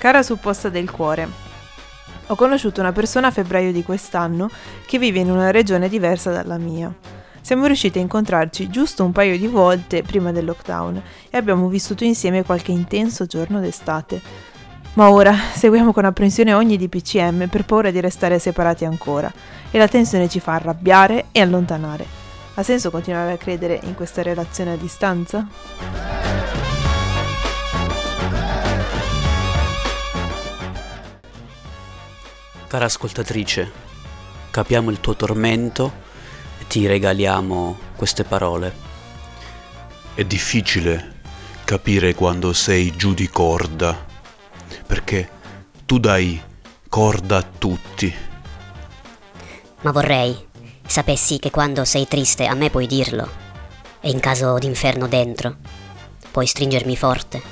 Cara supposta del cuore. Ho conosciuto una persona a febbraio di quest'anno che vive in una regione diversa dalla mia. Siamo riusciti a incontrarci giusto un paio di volte prima del lockdown e abbiamo vissuto insieme qualche intenso giorno d'estate. Ma ora seguiamo con apprensione ogni DPCM per paura di restare separati ancora e la tensione ci fa arrabbiare e allontanare. Ha senso continuare a credere in questa relazione a distanza? Cara ascoltatrice, capiamo il tuo tormento e ti regaliamo queste parole. È difficile capire quando sei giù di corda, perché tu dai corda a tutti. Ma vorrei sapessi che quando sei triste a me puoi dirlo, e in caso d'inferno dentro, puoi stringermi forte,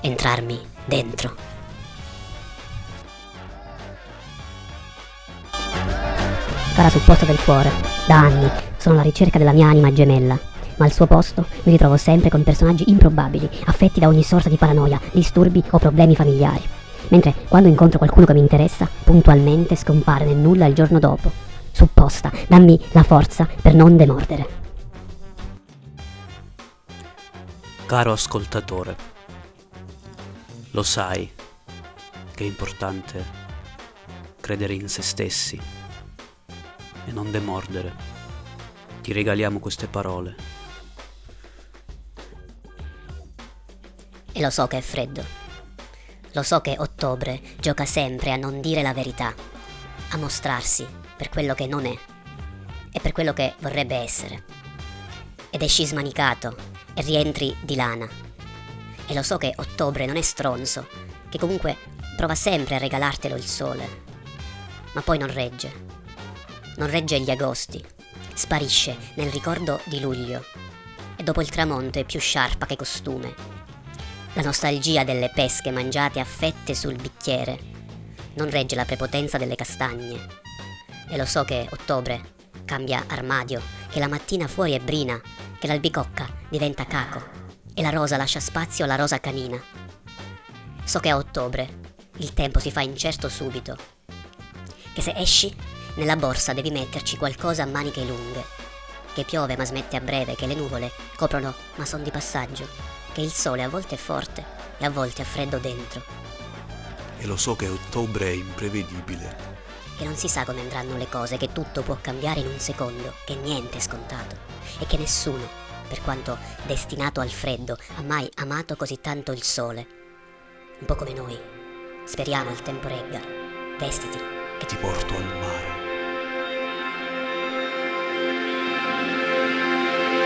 entrarmi dentro. Cara supposta del cuore, da anni sono alla ricerca della mia anima gemella, ma al suo posto mi ritrovo sempre con personaggi improbabili, affetti da ogni sorta di paranoia, disturbi o problemi familiari, mentre quando incontro qualcuno che mi interessa, puntualmente scompare nel nulla il giorno dopo. Supposta, dammi la forza per non demordere. Caro ascoltatore, lo sai che è importante credere in se stessi e non demordere. Ti regaliamo queste parole. E lo so che è freddo. Lo so che ottobre gioca sempre a non dire la verità, a mostrarsi per quello che non è e per quello che vorrebbe essere. Ed esci smanicato e rientri di lana. E lo so che ottobre non è stronzo, che comunque prova sempre a regalartelo il sole, ma poi non regge. Non regge gli agosti, sparisce nel ricordo di luglio e dopo il tramonto è più sciarpa che costume. La nostalgia delle pesche mangiate a fette sul bicchiere non regge la prepotenza delle castagne. E lo so che ottobre cambia armadio, che la mattina fuori è brina, che l'albicocca diventa caco e la rosa lascia spazio alla rosa canina. So che a ottobre il tempo si fa incerto subito, che se esci nella borsa devi metterci qualcosa a maniche lunghe, che piove ma smette a breve, che le nuvole coprono ma son di passaggio, che il sole a volte è forte e a volte ha freddo dentro. E lo so che ottobre è imprevedibile, che non si sa come andranno le cose, che tutto può cambiare in un secondo, che niente è scontato e che nessuno, per quanto destinato al freddo, ha mai amato così tanto il sole. Un po' come noi. Speriamo il tempo regga. Vestiti che ti porto al mare.